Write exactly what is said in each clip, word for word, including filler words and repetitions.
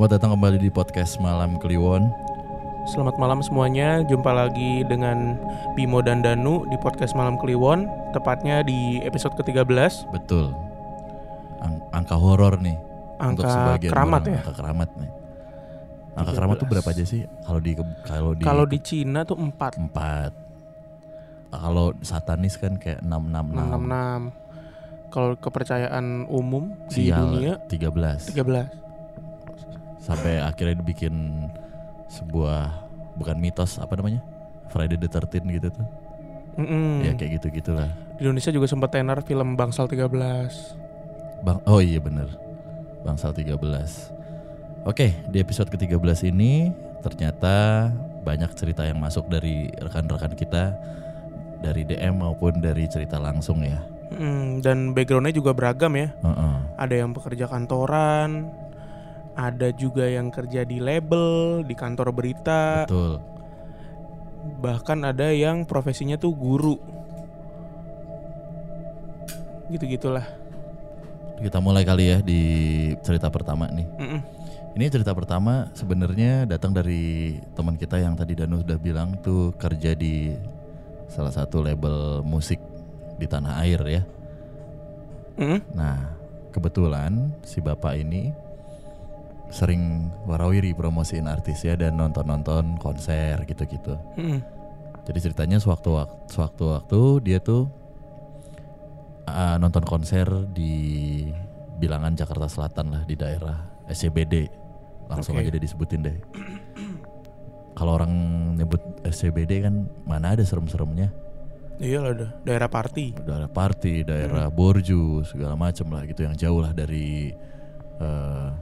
Selamat datang kembali di podcast Malam Kliwon. Selamat malam semuanya, jumpa lagi dengan Bimo dan Danu di podcast Malam Kliwon. Tepatnya di episode ke tiga belas. Betul. Ang- angka horor nih. Angka keramat orang, ya. Angka keramat nih. Angka tiga belas. Keramat tuh berapa aja sih? Kalau di kalau di Kalau di Cina tuh empat. empat. Kalau satanis kan kayak enam enam enam. enam enam enam. Kalau kepercayaan umum di Sial, dunia tiga belas tiga belas sampai akhirnya dibikin sebuah bukan mitos apa namanya Friday the thirteenth gitu tuh. Mm-mm. Ya kayak gitu-gitulah. Di Indonesia juga sempat tenar film Bangsal tiga belas. Bang Oh iya benar. Bangsal tiga belas. Oke, di episode ke tiga belas ini ternyata banyak cerita yang masuk dari rekan-rekan kita dari D M maupun dari cerita langsung ya. Hmm, dan backgroundnya juga beragam ya. Uh-uh. Ada yang pekerja kantoran, ada juga yang kerja di label, di kantor berita. Betul. Bahkan ada yang profesinya tuh guru. Gitu-gitulah. Kita mulai kali ya di cerita pertama nih. Uh-uh. Ini cerita pertama sebenarnya datang dari teman kita yang tadi Danu sudah bilang tuh kerja di salah satu label musik di tanah air ya. Mm. Nah, kebetulan si bapak ini sering warawiri promosiin artis ya dan nonton-nonton konser gitu-gitu. Mm. Jadi ceritanya sewaktu-waktu, sewaktu-waktu dia tuh uh, nonton konser di bilangan Jakarta Selatan lah di daerah S C B D. Langsung okay. aja dia disebutin deh. Kalau orang nyebut S C B D kan mana ada serem-seremnya. Iyalah dah, daerah party. Daerah party, daerah hmm. borju, segala macam lah gitu yang jauh lah dari uh,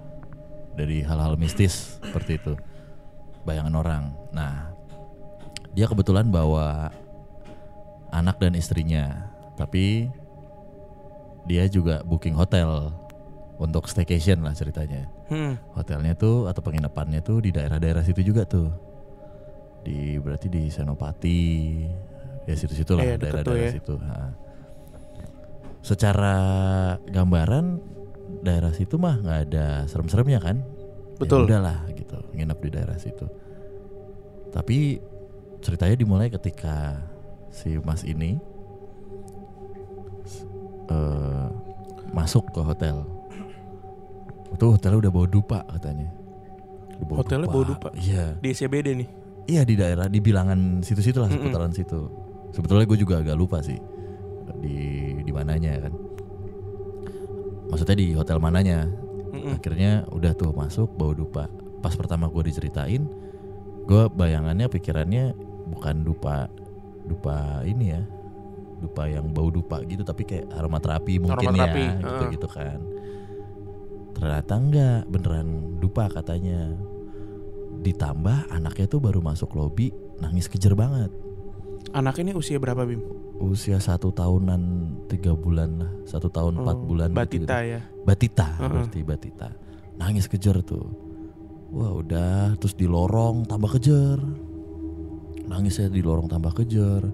dari hal-hal mistis seperti itu. Bayangan orang. Nah, dia kebetulan bawa anak dan istrinya, tapi dia juga booking hotel untuk staycation lah ceritanya. Hmm. Hotelnya tuh atau penginapannya tuh di daerah-daerah situ juga tuh. Di berarti di Senopati. Ya situ-situ lah, eh, daerah-daerah ya. situ. Nah, secara gambaran daerah situ mah nggak ada serem-seremnya kan? Betul. Ya udahlah gitu, nginep di daerah situ. Tapi ceritanya dimulai ketika si Mas ini uh, masuk ke hotel. Itu hotelnya udah bawa dupa katanya. Bawa hotelnya dupa. bawa dupa. Iya. Di S C B D nih. Iya di daerah, di bilangan situ-situ lah, seputaran Mm-mm. situ. Sebetulnya gue juga agak lupa sih di di mananya kan. Maksudnya di hotel mananya. Mm-mm. Akhirnya udah tuh masuk bawa dupa. Pas pertama gue diceritain, gue bayangannya pikirannya bukan dupa dupa ini ya, dupa yang bau dupa gitu, tapi kayak aroma terapi mungkin aroma terapi. ya, gitu uh. gitu kan. Ternyata enggak, beneran dupa katanya. Ditambah anaknya tuh baru masuk lobi nangis kejer banget. Anak ini usia berapa Bim? Usia satu tahunan tiga bulan lah, satu tahun empat oh, bulan. Batita gitu. ya. Batita uh-huh. berarti batita. Nangis kejer tuh. Wah udah, terus di lorong tambah kejer. Nangisnya di lorong tambah kejer.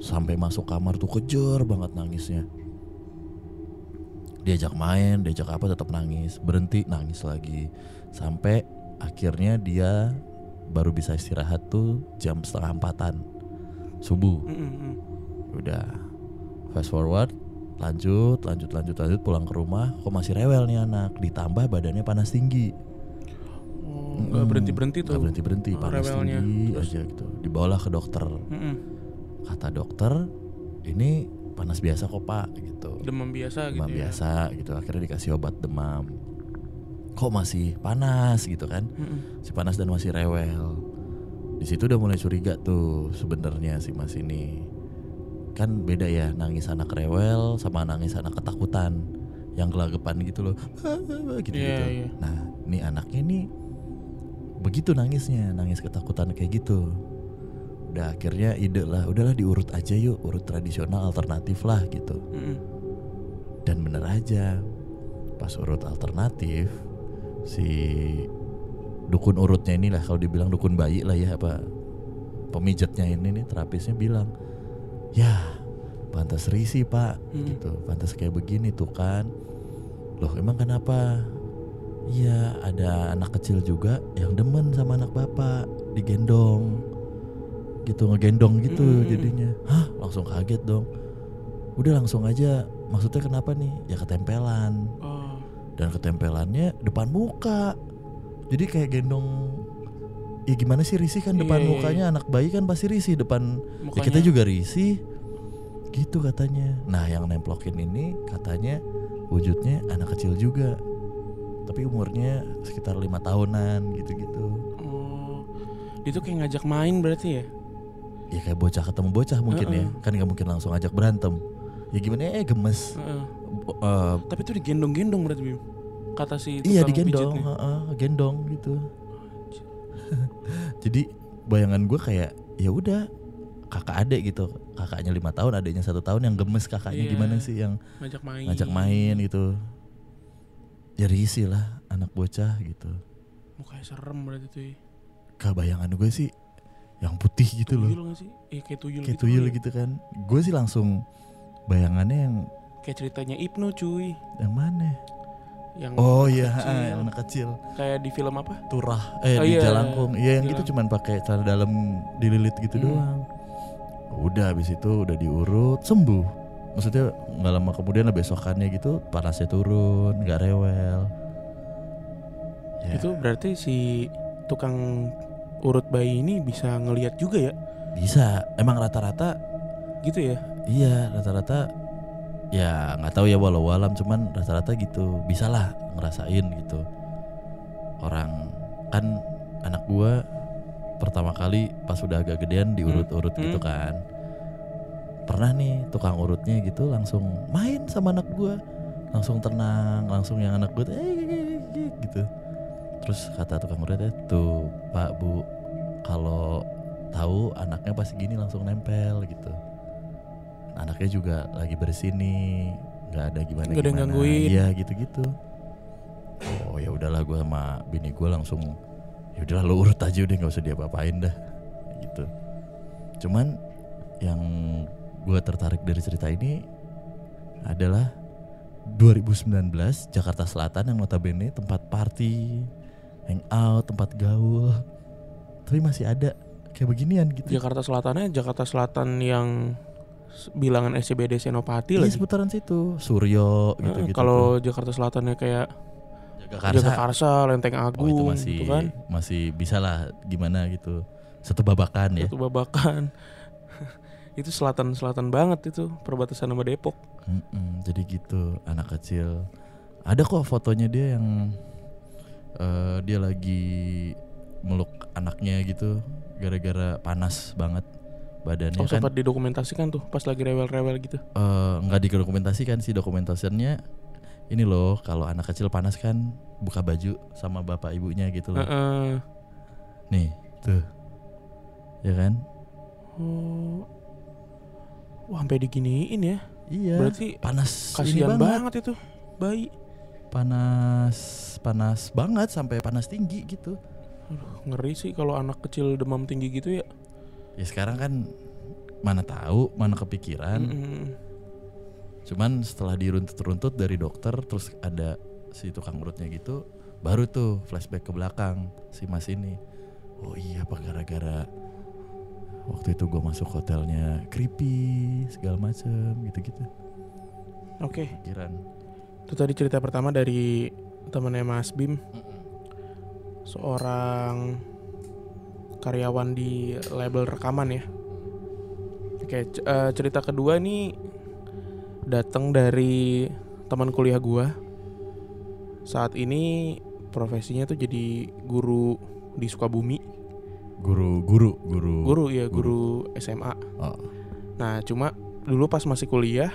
Sampai masuk kamar tuh kejer banget nangisnya. Diajak main, diajak apa tetap nangis. Berhenti nangis lagi. Sampai akhirnya dia baru bisa istirahat tuh jam setengah empatan subuh. Mm-mm. Udah fast forward, lanjut, lanjut, lanjut, lanjut pulang ke rumah kok masih rewel nih anak. Ditambah badannya panas tinggi. Oh, nggak berhenti berhenti tuh. Nggak berhenti berhenti panas rewelnya. tinggi Terus. aja gitu. Dibawalah ke dokter. Mm-mm. Kata dokter ini panas biasa kok pak gitu. Demam biasa. Demam gitu biasa ya. gitu. Akhirnya dikasih obat demam. Kok masih panas gitu kan? Mm-mm. Si panas dan masih rewel. Di situ udah mulai curiga tuh sebenarnya si Mas ini. Kan beda ya nangis anak rewel sama nangis anak ketakutan yang gelagapan gitu loh. Gitu gitu. Yeah, yeah. Nah, ini anaknya nih begitu nangisnya, nangis ketakutan kayak gitu. Udah akhirnya ide lah, udahlah diurut aja yuk, urut tradisional alternatif lah gitu. Mm-mm. Dan bener aja pas urut alternatif si dukun urutnya inilah, kalau dibilang dukun bayi lah ya, apa pemijatnya ini nih terapisnya bilang ya pantas risih pak hmm. gitu, pantas kayak begini tuh kan. Loh emang kenapa? Iya, ada anak kecil juga yang demen sama anak bapak, digendong gitu, ngegendong gitu mm. jadinya. Hah, langsung kaget dong. Udah langsung aja, maksudnya kenapa nih? Ya ketempelan. Oh. Dan ketempelannya depan muka. Jadi kayak gendong, ya gimana sih, risih kan depan yeah, mukanya yeah. Anak bayi kan pasti risih depan mukanya. Ya kita juga risih gitu katanya. Nah, yang nemplokin ini katanya wujudnya anak kecil juga, tapi umurnya sekitar lima tahunan gitu-gitu. Oh, dia tuh kayak ngajak main berarti ya? Ya kayak bocah ketemu bocah mungkin uh-uh. ya. Kan gak mungkin langsung ngajak berantem. Ya gimana ya, gemes. Uh-uh. Uh, tapi tuh digendong-gendong berarti, Bim? Kata si tukang pijitnya. Iya digendong, uh-uh, gendong gitu. Jadi bayangan gue kayak ya udah kakak adik gitu. Kakaknya lima tahun, adiknya satu tahun, yang gemes kakaknya yeah. gimana sih yang ngajak main, ngajak main gitu. Ya risih lah anak bocah gitu. Mukanya serem berarti tuh ya. Kebayangan gue sih yang putih gitu, tuyul loh. Tuyul gak sih? Eh, kayak tuyul, kayak gitu, tuyul gitu kan. Gue sih langsung bayangannya yang kayak ceritanya Ibnu cuy. Yang mana? Yang oh iya, yang anak kecil. Kayak di film apa? Turah, eh oh, di iya, Jalangkung. Iya yang Jalan. Gitu cuman pakai cara dalam dililit gitu hmm. doang. Udah habis itu udah diurut, sembuh. Maksudnya gak lama kemudian lah besokannya gitu panasnya turun, gak rewel ya. Itu berarti si tukang urut bayi ini bisa ngelihat juga ya? Bisa, emang rata-rata gitu ya? Iya rata-rata ya gak tahu ya walau alam, cuman rata-rata gitu bisa lah ngerasain gitu. Orang kan anak gua pertama kali pas udah agak gedean diurut-urut hmm. gitu hmm. kan. Pernah nih tukang urutnya gitu langsung main sama anak gue, langsung tenang, langsung yang anak gue gitu. Terus kata tukang urutnya, tuh pak bu kalau tahu anaknya pasti gini langsung nempel gitu. Anaknya juga lagi bersini, nggak ada gimana gimana. Gak ada yang gangguin. Iya gitu gitu. Oh ya udahlah gue sama bini gue langsung ya udahlah lo urut aja udah nggak usah diapa-apain dah gitu. Cuman yang gue tertarik dari cerita ini adalah dua ribu sembilan belas Jakarta Selatan yang notabene tempat party, hangout, tempat gaul, tapi masih ada kayak beginian gitu. Jakarta Selatannya Jakarta Selatan yang bilangan S C B D Senopati lagi. Iya seputaran situ, Suryo gitu-gitu. Eh, kalau gitu. Jakarta Selatannya kayak Jakarta Karsa, Karsa Lenteng Agung. Oh itu masih itu kan? Masih bisa lah gimana gitu. Satu babakan ya. Satu babakan. Itu selatan-selatan banget itu, perbatasan sama Depok. Mm-mm, jadi gitu, anak kecil. Ada kok fotonya dia yang uh, dia lagi meluk anaknya gitu, gara-gara panas banget badannya. Oh, kan. Sempat didokumentasikan tuh pas lagi rewel-rewel gitu? Uh, nggak didokumentasikan sih, dokumentasinya ini loh, kalau anak kecil panas kan buka baju sama bapak ibunya gitu loh. Uh-uh. Nih, tuh, ya kan? Oh. Wah sampai diginiin ya. Iya. Berarti panas. Kasihan banget. banget itu bayi. Panas, panas banget sampai panas tinggi gitu. Aduh, ngeri sih kalau anak kecil demam tinggi gitu ya. Ya sekarang kan mana tahu, mana kepikiran. Mm-hmm. Cuman setelah diruntut-runtut dari dokter, terus ada si tukang urutnya gitu, baru tuh flashback ke belakang si mas ini. Oh iya, apa gara-gara waktu itu gue masuk hotelnya creepy segala macam gitu-gitu. Oke. Okay. Pikiran. Itu tadi cerita pertama dari temannya Mas Bim, seorang karyawan di label rekaman ya. Oke, okay, cerita kedua ini datang dari teman kuliah gue. Saat ini profesinya tuh jadi guru di Sukabumi. Guru, guru, guru. Guru ya, guru, guru S M A. Oh. Nah, cuma dulu pas masih kuliah,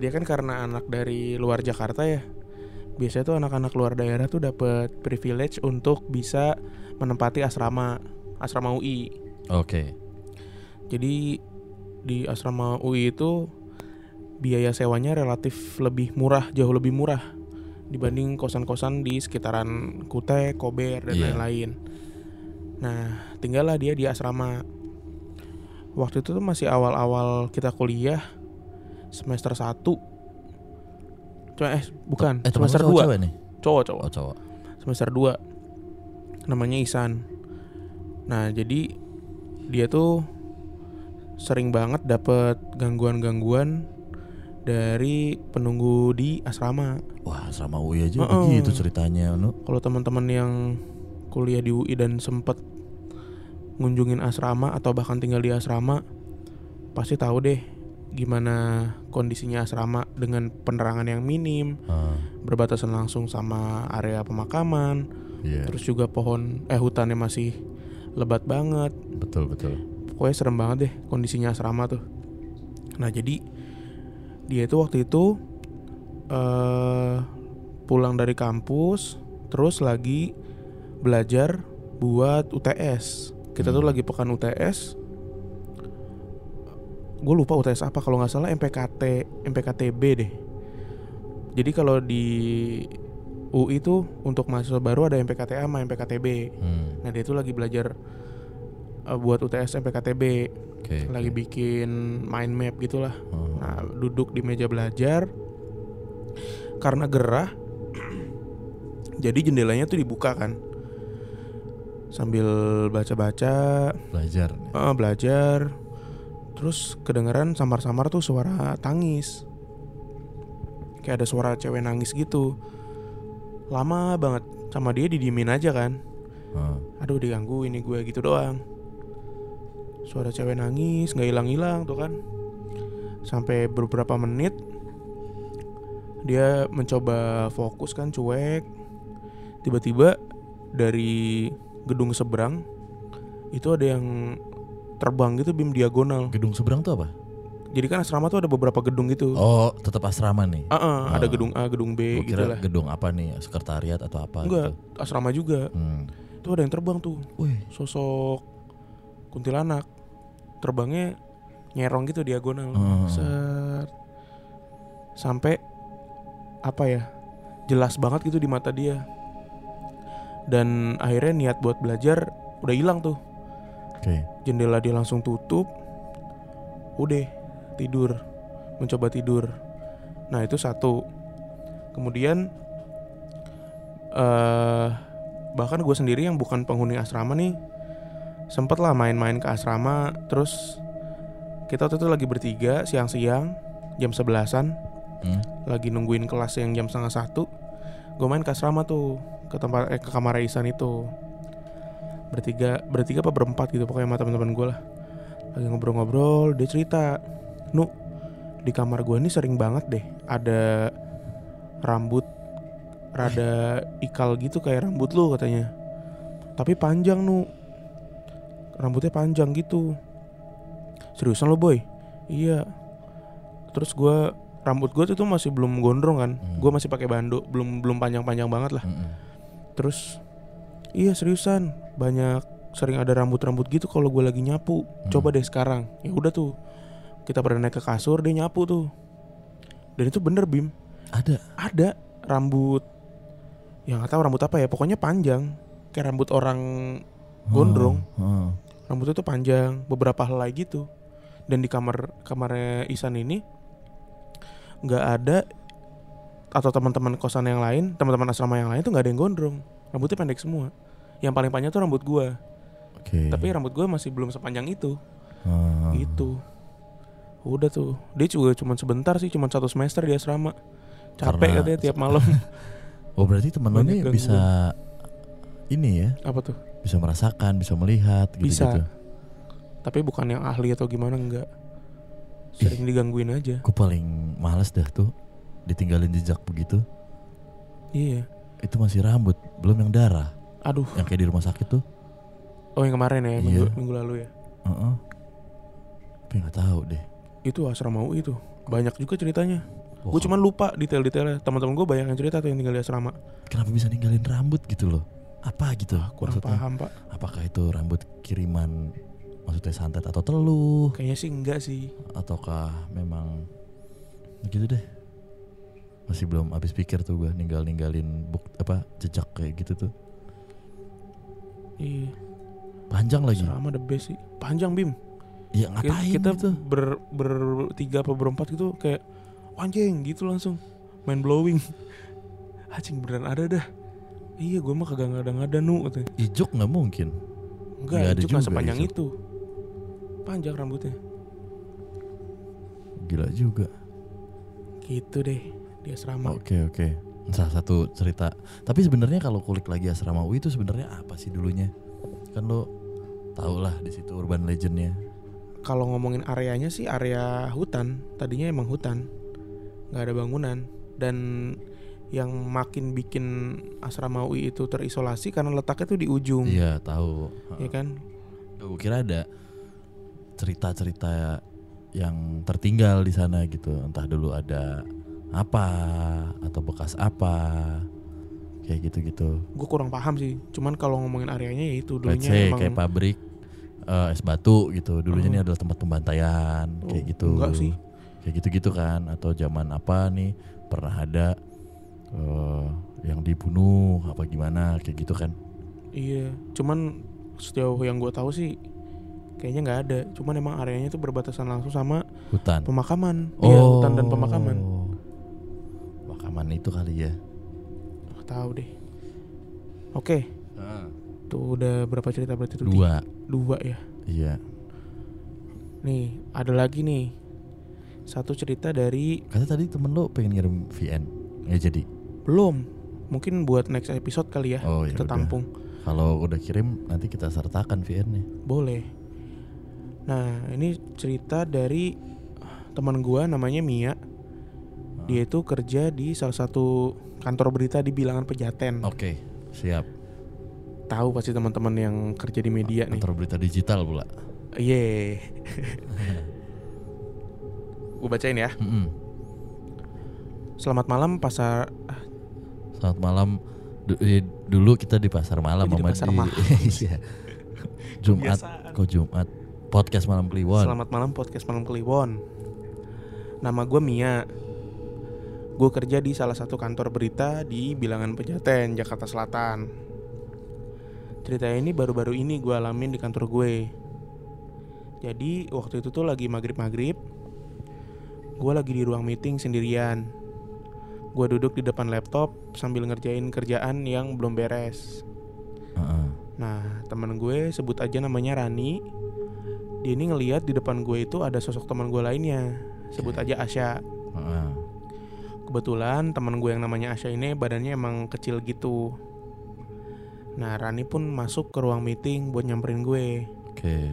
dia kan karena anak dari luar Jakarta ya. Biasanya tuh anak-anak luar daerah tuh dapat privilege untuk bisa menempati asrama, asrama U I. Oke. Okay. Jadi di asrama U I itu biaya sewanya relatif lebih murah, jauh lebih murah dibanding kosan-kosan di sekitaran Kutai, Kober dan yeah. lain-lain. Nah, tinggallah dia di asrama. Waktu itu tuh masih awal-awal kita kuliah semester satu. Cuma eh bukan, eh, semester dua. Cowok-cowok. Cowok-cowok. semester dua, namanya Ihsan. Nah, jadi dia tuh sering banget dapat gangguan-gangguan dari penunggu di asrama. Wah, asrama U I aja uh-uh. begitu ceritanya, no? Kalau teman-teman yang kuliah di U I dan sempat ngunjungin asrama atau bahkan tinggal di asrama, pasti tahu deh gimana kondisinya asrama dengan penerangan yang minim, uh. berbatasan langsung sama area pemakaman, yeah. terus juga pohon eh hutannya masih lebat banget. Betul betul. Pokoknya serem banget deh kondisinya asrama tuh. Nah jadi dia itu waktu itu uh, pulang dari kampus, terus lagi belajar buat U T S. Kita hmm. tuh lagi pekan U T S. Gue lupa U T S apa, kalau nggak salah M P K T B deh. Jadi kalau di U I tuh untuk mahasiswa baru ada M P K T A sama M P K T B. Hmm. Nah dia tuh lagi belajar uh, buat U T S M P K T B, okay, lagi okay. bikin mind map gitulah. Hmm. Nah duduk di meja belajar, karena gerah, jadi jendelanya tuh dibuka kan. Sambil baca-baca, belajar, uh, belajar. Terus kedengeran samar-samar tuh suara tangis. Kayak ada suara cewek nangis gitu. Lama banget. Sama dia didiemin aja kan. hmm. Aduh diganggu ini gue gitu doang. Suara cewek nangis gak hilang-hilang tuh kan. Sampai beberapa menit dia mencoba fokus kan, cuek. Tiba-tiba dari gedung seberang itu ada yang terbang gitu, beam diagonal. Gedung seberang tuh apa? Jadi kan asrama tuh ada beberapa gedung gitu. Oh, tetap asrama nih? Uh-uh, uh. Ada gedung A, gedung B gitu lah. Gedung apa nih? Sekretariat atau apa? Enggak, gitu. Asrama juga. Hmm. Itu ada yang terbang tuh. Wih. Sosok kuntilanak. Terbangnya nyerong gitu diagonal. Hmm. Set. Sampai apa ya? Jelas banget gitu di mata dia. Dan akhirnya niat buat belajar udah hilang tuh. Okay. Jendela dia langsung tutup, udah tidur, mencoba tidur. Nah itu satu. Kemudian uh, bahkan gue sendiri yang bukan penghuni asrama nih, sempet lah main-main ke asrama. Terus kita waktu itu lagi bertiga siang-siang jam sebelasan, hmm? lagi nungguin kelas yang jam setengah satu. Gue main ke asrama tuh, ke tempat eh, ke kamar Ihsan itu. Bertiga, bertiga apa berempat gitu, pokoknya sama teman-teman gue lah. Lagi ngobrol-ngobrol, dia cerita, "Nu, di kamar gue ini sering banget deh ada rambut rada ikal gitu kayak rambut lu," katanya. "Tapi panjang, Nu. Rambutnya panjang gitu." "Seriusan lu, Boy?" "Iya." Terus gue, rambut gue tuh masih belum gondrong kan. Mm. Gue masih pakai bando, belum belum panjang-panjang banget lah. Mm-mm. Terus, "Iya seriusan, banyak sering ada rambut-rambut gitu kalau gue lagi nyapu. Hmm. Coba deh sekarang." Ya udah tuh, kita pada naik ke kasur, dia nyapu tuh. Dan itu bener Bim, ada ada rambut yang nggak tahu rambut apa ya, pokoknya panjang kayak rambut orang gondrong. Hmm. Hmm. Rambutnya tuh panjang, beberapa helai gitu. Dan di kamar kamarnya Ihsan ini nggak ada, atau teman-teman kosan yang lain, teman-teman asrama yang lain tuh nggak ada yang gondrong. Rambutnya pendek semua. Yang paling panjang tuh rambut gue. Okay. Tapi rambut gue masih belum sepanjang itu. Hmm. Gitu. Udah tuh. Dia juga cuma sebentar sih, cuma satu semester di asrama. Capek karena katanya tiap malam. Oh berarti teman-temannya bisa gua. Ini ya. Apa tuh? Bisa merasakan, bisa melihat gitu-gitu. Bisa. Tapi bukan yang ahli atau gimana, enggak. Sering Ih, digangguin aja. Gue paling males dah tuh ditinggalin jejak begitu. Iya. Itu masih rambut, belum yang darah. Aduh. Yang kayak di rumah sakit tuh. Oh yang kemarin ya, iya. minggu, minggu lalu ya. Uh-uh. Tapi gak tahu deh. Itu asrama U I tuh, banyak juga ceritanya. Wow. Gue cuman lupa detail-detailnya. Teman-teman gue banyak yang cerita tuh yang tinggal di asrama. Kenapa bisa ninggalin rambut gitu loh? Apa gitu? Ah, kurang maksudnya, paham pak. Apakah itu rambut kiriman, maksudnya santet atau teluh? Kayaknya sih enggak sih. Ataukah memang gitu deh. Masih belum habis pikir tuh gue, ninggal-ninggalin buk, apa jejak kayak gitu tuh. Iya. Panjang lagi. Asrama the best sih. Panjang Bim. Iya ngapain kita gitu? Ber bertiga apa berempat gitu kayak anjing gitu langsung. Mind blowing. Anjing beneran ada dah. Iya gue mah kagak ngada-ngada nu katanya. Ijuk gak mungkin. Enggak, gak Ijuk gak sepanjang Ijuk. Itu panjang rambutnya. Gila juga. Gitu deh di asrama. Oke okay, oke okay. Salah satu cerita. Tapi sebenarnya kalau kulik lagi asrama U I itu sebenarnya apa sih dulunya? Kan lo tau lah di situ urban legendnya. Kalau ngomongin areanya sih area hutan. Tadinya emang hutan, nggak ada bangunan. Dan yang makin bikin asrama U I itu terisolasi karena letaknya tuh di ujung. Iya tahu. Iya kan? Gue kira ada cerita-cerita yang tertinggal di sana gitu. Entah dulu ada apa atau bekas apa kayak gitu-gitu. Gue kurang paham sih. Cuman kalau ngomongin areanya ya itu dulunya say, emang kayak pabrik uh, es batu gitu. Dulunya uh-huh. ini adalah tempat pembantaian oh, kayak gitu. Enggak sih. Kayak gitu-gitu kan. Atau zaman apa nih pernah ada uh, yang dibunuh apa gimana kayak gitu kan. Iya. Cuman sejauh yang gue tahu sih kayaknya nggak ada. Cuman emang areanya itu berbatasan langsung sama hutan. Pemakaman. Oh. Iya, hutan dan pemakaman. Pemakaman itu kali ya. Tahu deh. Oke. Ah. Tuh udah berapa cerita berarti tuh? Dua. Dua ya. Iya. Nih, ada lagi nih. Satu cerita dari kata tadi temen lo pengen ngirim V N. Ya jadi. Belum. Mungkin buat next episode kali ya. Oh, kita yaudah. Tampung. Kalau udah kirim nanti kita sertakan V N-nya. Boleh. Nah, ini cerita dari teman gua namanya Mia. Dia itu kerja di salah satu kantor berita di bilangan Pejaten. Oke, siap. Tahu pasti teman-teman yang kerja di media kantor nih. Kantor berita digital pula. Iya. Yeah. Gue bacain ya. Mm-hmm. Selamat malam pasar. Selamat malam. D- d- dulu kita di pasar malam. Di pasar malam. Iya. Jumat. Kok Jumat? Podcast Malam Kliwon. Selamat malam podcast Malam Kliwon. Nama gue Mia. Gue kerja di salah satu kantor berita di bilangan Pejaten, Jakarta Selatan. Cerita ini baru-baru ini gue alamin di kantor gue. Jadi waktu itu tuh lagi maghrib-maghrib, gue lagi di ruang meeting sendirian. Gue duduk di depan laptop sambil ngerjain kerjaan yang belum beres. uh-uh. Nah teman gue sebut aja namanya Rani. Dia ini ngelihat di depan gue itu ada sosok teman gue lainnya. Sebut okay. aja Asya. uh-uh. Kebetulan teman gue yang namanya Asya ini badannya emang kecil gitu. Nah Rani pun masuk ke ruang meeting buat nyamperin gue. Oke. Okay.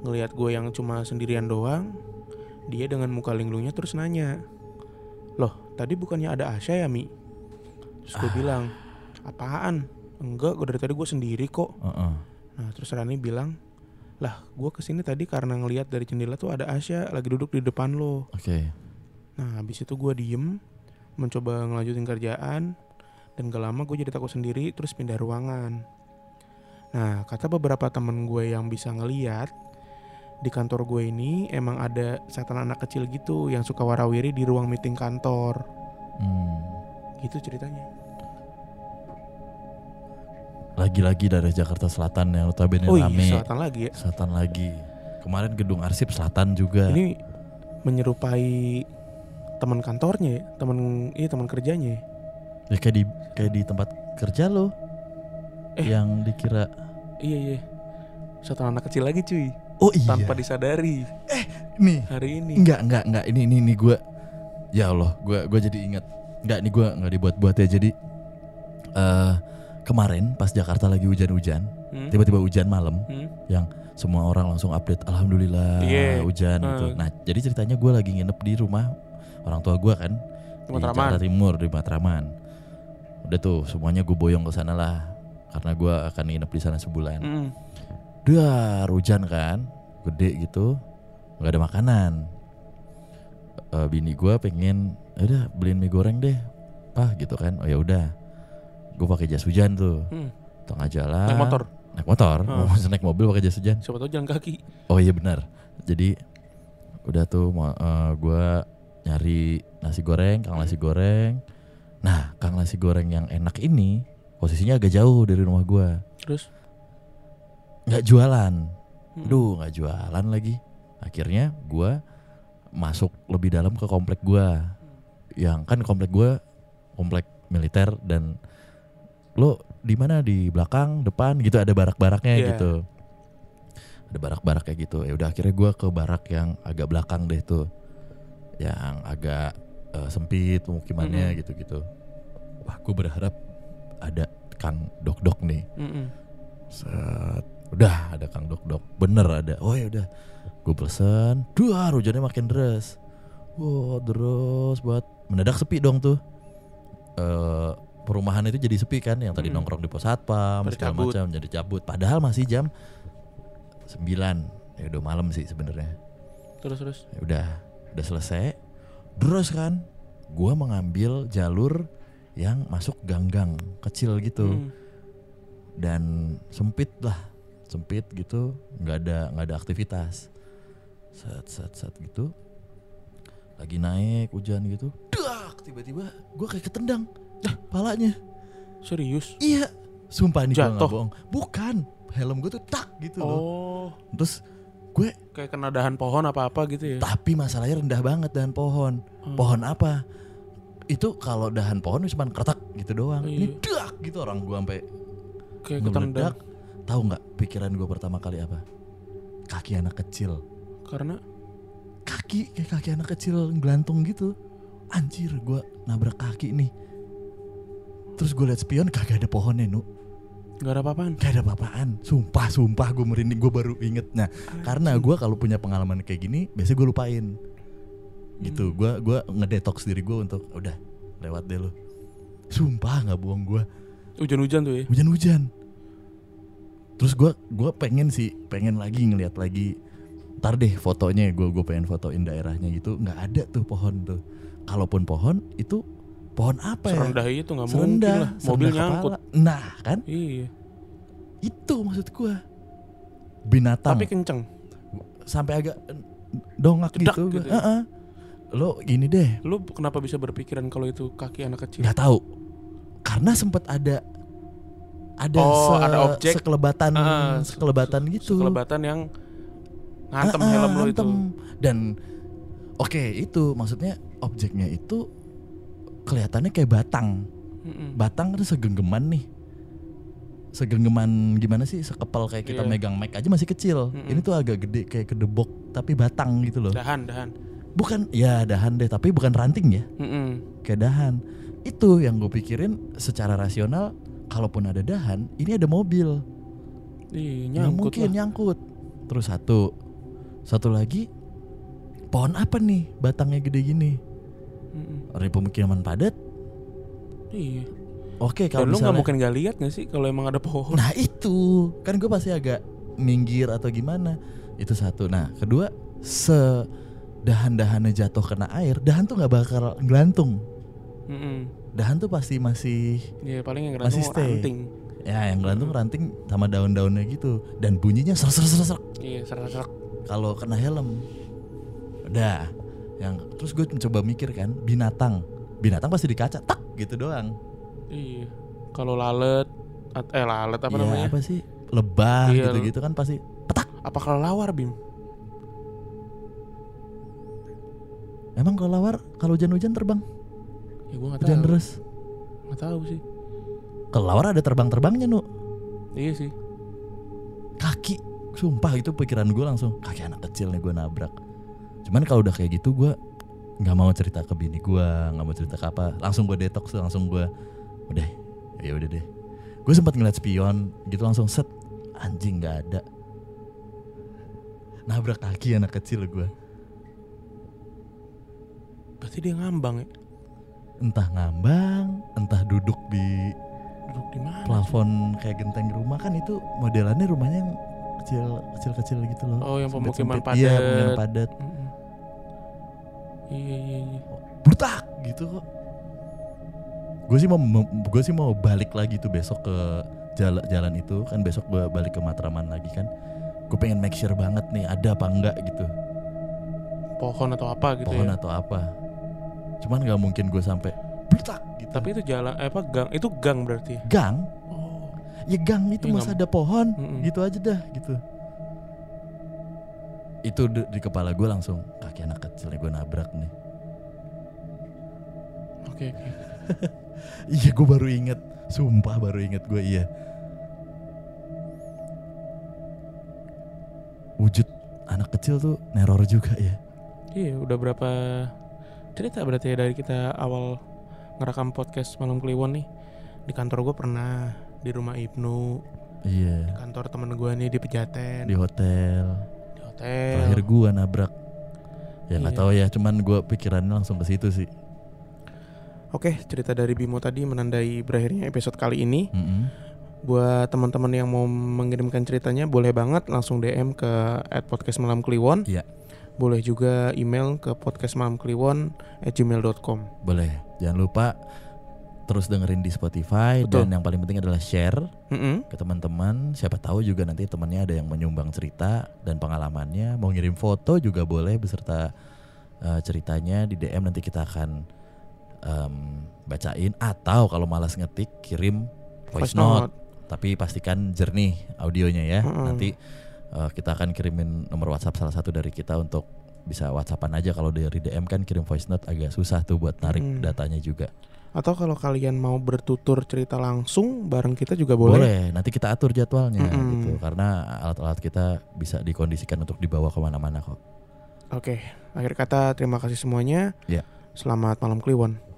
Ngelihat gue yang cuma sendirian doang, dia dengan muka linglungnya terus nanya, "Loh tadi bukannya ada Asya ya Mi?" Terus gue ah. bilang, "Apaan? Enggak, dari tadi gue sendiri kok." Uh-uh. Nah terus Rani bilang, "Lah gue kesini tadi karena ngelihat dari jendela tuh ada Asya lagi duduk di depan lo." Oke. Okay. Nah habis itu gue diem, mencoba ngelanjutin kerjaan. Dan gak lama gue jadi takut sendiri, terus pindah ruangan. Nah kata beberapa temen gue yang bisa ngeliat, di kantor gue ini emang ada setan anak kecil gitu yang suka warawiri di ruang meeting kantor. hmm. Gitu ceritanya. Lagi-lagi dari Jakarta Selatan yang notabene oh, iya, rame. Selatan lagi ya. Selatan lagi. Kemarin gedung arsip Selatan juga. Ini menyerupai teman kantornya ya, teman iya teman kerjanya. Ya kayak di kayak di tempat kerja lo. Eh, yang dikira iya iya. Setan anak kecil lagi cuy. Oh iya. Tanpa disadari. Eh, nih. Hari ini. Enggak, enggak, enggak. Ini ini ini gue. Ya Allah, gue gue jadi ingat. Enggak, ini gue enggak dibuat-buat ya. Jadi uh, kemarin pas Jakarta lagi hujan-hujan, hmm? tiba-tiba hujan malam hmm? yang semua orang langsung update alhamdulillah yeah. hujan hmm. gitu. Nah, jadi ceritanya gue lagi nginep di rumah orang tua gue kan Matraman. Di Jakarta Timur, di Matraman. Udah tuh semuanya gue boyong ke sana lah karena gue akan nginep di sana sebulan. Mm. Dar hujan kan, gede gitu, nggak ada makanan. E, bini gue pengen, udah beliin mie goreng deh, pah gitu kan. Oh ya udah, gue pakai jas hujan tuh, mm. tengah jalan. Naik motor. Naik motor, mau mm. naik mobil pakai jas hujan. Siapa tahu jalan kaki. Oh iya benar. Jadi udah tuh uh, gue nyari nasi goreng, kang nasi goreng. Nah, kang nasi goreng yang enak ini posisinya agak jauh dari rumah gue. Terus? Gak jualan. Hmm. Aduh, gak jualan lagi. Akhirnya gue masuk lebih dalam ke komplek gue. Yang kan komplek gue komplek militer dan lo di mana, di belakang, depan gitu, ada barak-baraknya yeah. gitu. Ada barak-baraknya gitu. Ya udah akhirnya gue ke barak yang agak belakang deh tuh. Yang agak uh, sempit pemukimannya mm-hmm. gitu-gitu. Wah, gue berharap ada Kang Dok-Dok nih. Mm-hmm. Set. Udah ada Kang Dok-Dok. Bener ada. Oh ya udah. Gue pesen. Duh, hujannya makin deras. Wow, deras buat mendadak sepi dong tuh. Uh, perumahan itu jadi sepi kan, yang tadi mm-hmm. nongkrong di pos satpam segala macam jadi cabut. Padahal masih jam sembilan. Ya udah malam sih sebenarnya. Terus terus. Ya udah, udah selesai. Terus kan, gua mengambil jalur yang masuk gang-gang kecil gitu. Mm. Dan sempit lah, sempit gitu, enggak ada enggak ada aktivitas. Set set set gitu. Lagi naik hujan gitu. Dak, tiba-tiba gua kayak ketendang. Nah, palanya. Serius? Iya. Sumpah nih gue gak bohong. Bukan, helm gue tuh tak gitu oh. loh. Terus gue kayak kena dahan pohon apa-apa gitu ya. Tapi masalahnya rendah banget dahan pohon. hmm. Pohon apa? Itu kalau dahan pohon cuma kretak gitu doang. Iyi. Ini dak gitu, orang gue sampai kayak ketendang. Tahu gak pikiran gue pertama kali apa? Kaki anak kecil. Karena? Kaki, kayak kaki anak kecil ngelantung gitu. Anjir, gue nabrak kaki nih. Terus gue liat spion, kagak ada pohonnya, Nu. Gak ada apa-apaan? Gak ada apa-apaan. Sumpah, sumpah gue merinding, gue baru inget. Nah, Aji. karena gue kalau punya pengalaman kayak gini, biasanya gue lupain. Gitu, hmm. gue gua ngedetoks diri gue untuk, udah, lewat deh lo. Sumpah, gak bohong gue. Hujan-hujan tuh ya? Hujan-hujan. Terus gue gua pengen sih, pengen lagi ngeliat lagi. Ntar deh fotonya, gue gua pengen fotoin daerahnya gitu. Gak ada tuh pohon tuh. Kalaupun pohon, itu... pohon apa ya? Serendah itu gak mungkin lah. Mobil nyangkut. Nah kan? Iya. Itu maksud gue. Binatang. Tapi kenceng. Sampai agak dongak gitu. gitu. Uh-uh. Lo gini deh. Lo kenapa bisa berpikiran kalau itu kaki anak kecil? Gak tahu. Karena sempat ada. Ada, oh, se- ada objek. Sekelebatan. Uh, sekelebatan se- gitu. Sekelebatan yang ngantem uh-uh, helm lo itu. Dan oke okay, itu. Maksudnya objeknya itu kelihatannya kayak batang. Mm-mm. Batang itu segenggaman nih. Segenggaman gimana sih? Sekepal kayak kita yeah. megang mic aja masih kecil. Mm-mm. Ini tuh agak gede kayak kedebok tapi batang gitu loh. Dahan, dahan. Bukan, ya dahan deh, tapi bukan ranting ya. Mm-mm. Kayak dahan. Itu yang gue pikirin secara rasional, kalaupun ada dahan, ini ada mobil. Ih, nyangkut. Nggak mungkin lah. Nyangkut. Terus satu. Satu lagi, pohon apa nih batangnya gede gini? Dari pemukiman padat. Iya. Oke, kalau misalnya lu nggak mungkin nggak lihat nggak sih kalau emang ada pohon. Nah itu kan gue pasti agak minggir atau gimana. Itu satu. Nah kedua, sedahan-dahannya jatuh kena air, dahan tuh nggak bakal ngelantung. Mm-hmm. Dahan tuh pasti masih. Iya, paling yang ngelantung ranting. Ya yang ngelantung mm-hmm. ranting sama daun-daunnya gitu. Dan bunyinya serak-serak-serak. Iya serak-serak. Kalau kena helm. Udah. Yang terus gue mencoba mikir kan, binatang binatang pasti di kaca tak gitu doang. Iya, kalau lalat eh lalat apa iya, namanya apa sih lebah iya, gitu-gitu kan pasti petak. Apa kalau lawar, Bim? Emang kalau lawar kalau hujan-hujan terbang? Ya gue nggak tahu. Hujan terus nggak tahu sih. Kalau lawar ada terbang-terbangnya, Nu. Iya sih. Kaki, sumpah itu pikiran gue langsung kaki anak kecil nih gue nabrak. Cuman kalau udah kayak gitu gue nggak mau cerita ke bini gue, nggak mau cerita ke apa, langsung gue detox, langsung gue udah, ya udah deh. Gue sempat ngeliat spion gitu langsung set, anjing nggak ada, nabrak kaki anak kecil gue. Berarti dia ngambang ya? Entah ngambang, entah duduk di duduk di mana? Plafon kayak genteng rumah kan itu modelannya rumahnya yang kecil kecil kecil gitu loh. Oh yang pemukiman padat. Iya pemukiman padat. Mm-hmm. Iya iya iya. Bertak gitu kok. Gue sih mau gue sih mau balik lagi tuh besok ke jalan-jalan itu kan, besok gue balik ke Matraman lagi kan. Gue pengen make sure banget nih ada apa enggak gitu. Pohon atau apa gitu. Pohon ya? Atau apa. Cuman nggak mungkin gue sampai bertak gitu. Tapi itu jalan eh, apa gang? Itu gang berarti. Gang. Oh. Ya gang itu ya, masa ngam. Ada pohon. Mm-mm. Gitu aja dah gitu. Itu di, di kepala gue langsung kaki anak kecil nih gue nabrak nih. Oke. Okay, okay. Iya, gue baru inget. Sumpah baru inget gue, iya. Wujud anak kecil tuh neror juga ya. Iya, udah berapa cerita berarti ya dari kita awal ngerekam podcast Malam Kliwon nih. Di kantor gue pernah, di rumah Ibnu. Iya. Di kantor temen gue nih di Pejaten. Di hotel. Di hotel. Terakhir gue nabrak. Ya nggak iya. tahu ya, cuman gue pikirannya langsung ke situ sih. Oke, cerita dari Bimo tadi menandai berakhirnya episode kali ini. Mm-hmm. Buat teman-teman yang mau mengirimkan ceritanya, boleh banget langsung D M ke at podcast malam kliwon. Iya. Boleh juga email ke podcast malam kliwon at gmail dot com. Boleh. Jangan lupa terus dengerin di Spotify. Betul. Dan yang paling penting adalah share mm-hmm. ke teman-teman. Siapa tahu juga nanti temannya ada yang menyumbang cerita dan pengalamannya. Mau ngirim foto juga boleh beserta uh, ceritanya di D M, nanti kita akan um, bacain. Atau kalau malas ngetik, kirim voice, voice note. note Tapi pastikan jernih audionya ya. Mm-hmm. Nanti uh, kita akan kirimin nomor WhatsApp salah satu dari kita untuk bisa WhatsAppan aja. Kalau dari D M kan kirim voice note agak susah tuh buat narik mm. datanya juga. Atau kalau kalian mau bertutur cerita langsung bareng kita juga boleh. Boleh, nanti kita atur jadwalnya mm-hmm. gitu. Karena alat-alat kita bisa dikondisikan untuk dibawa kemana-mana kok. Oke, akhir kata terima kasih semuanya. Ya. Selamat Malam Kliwon.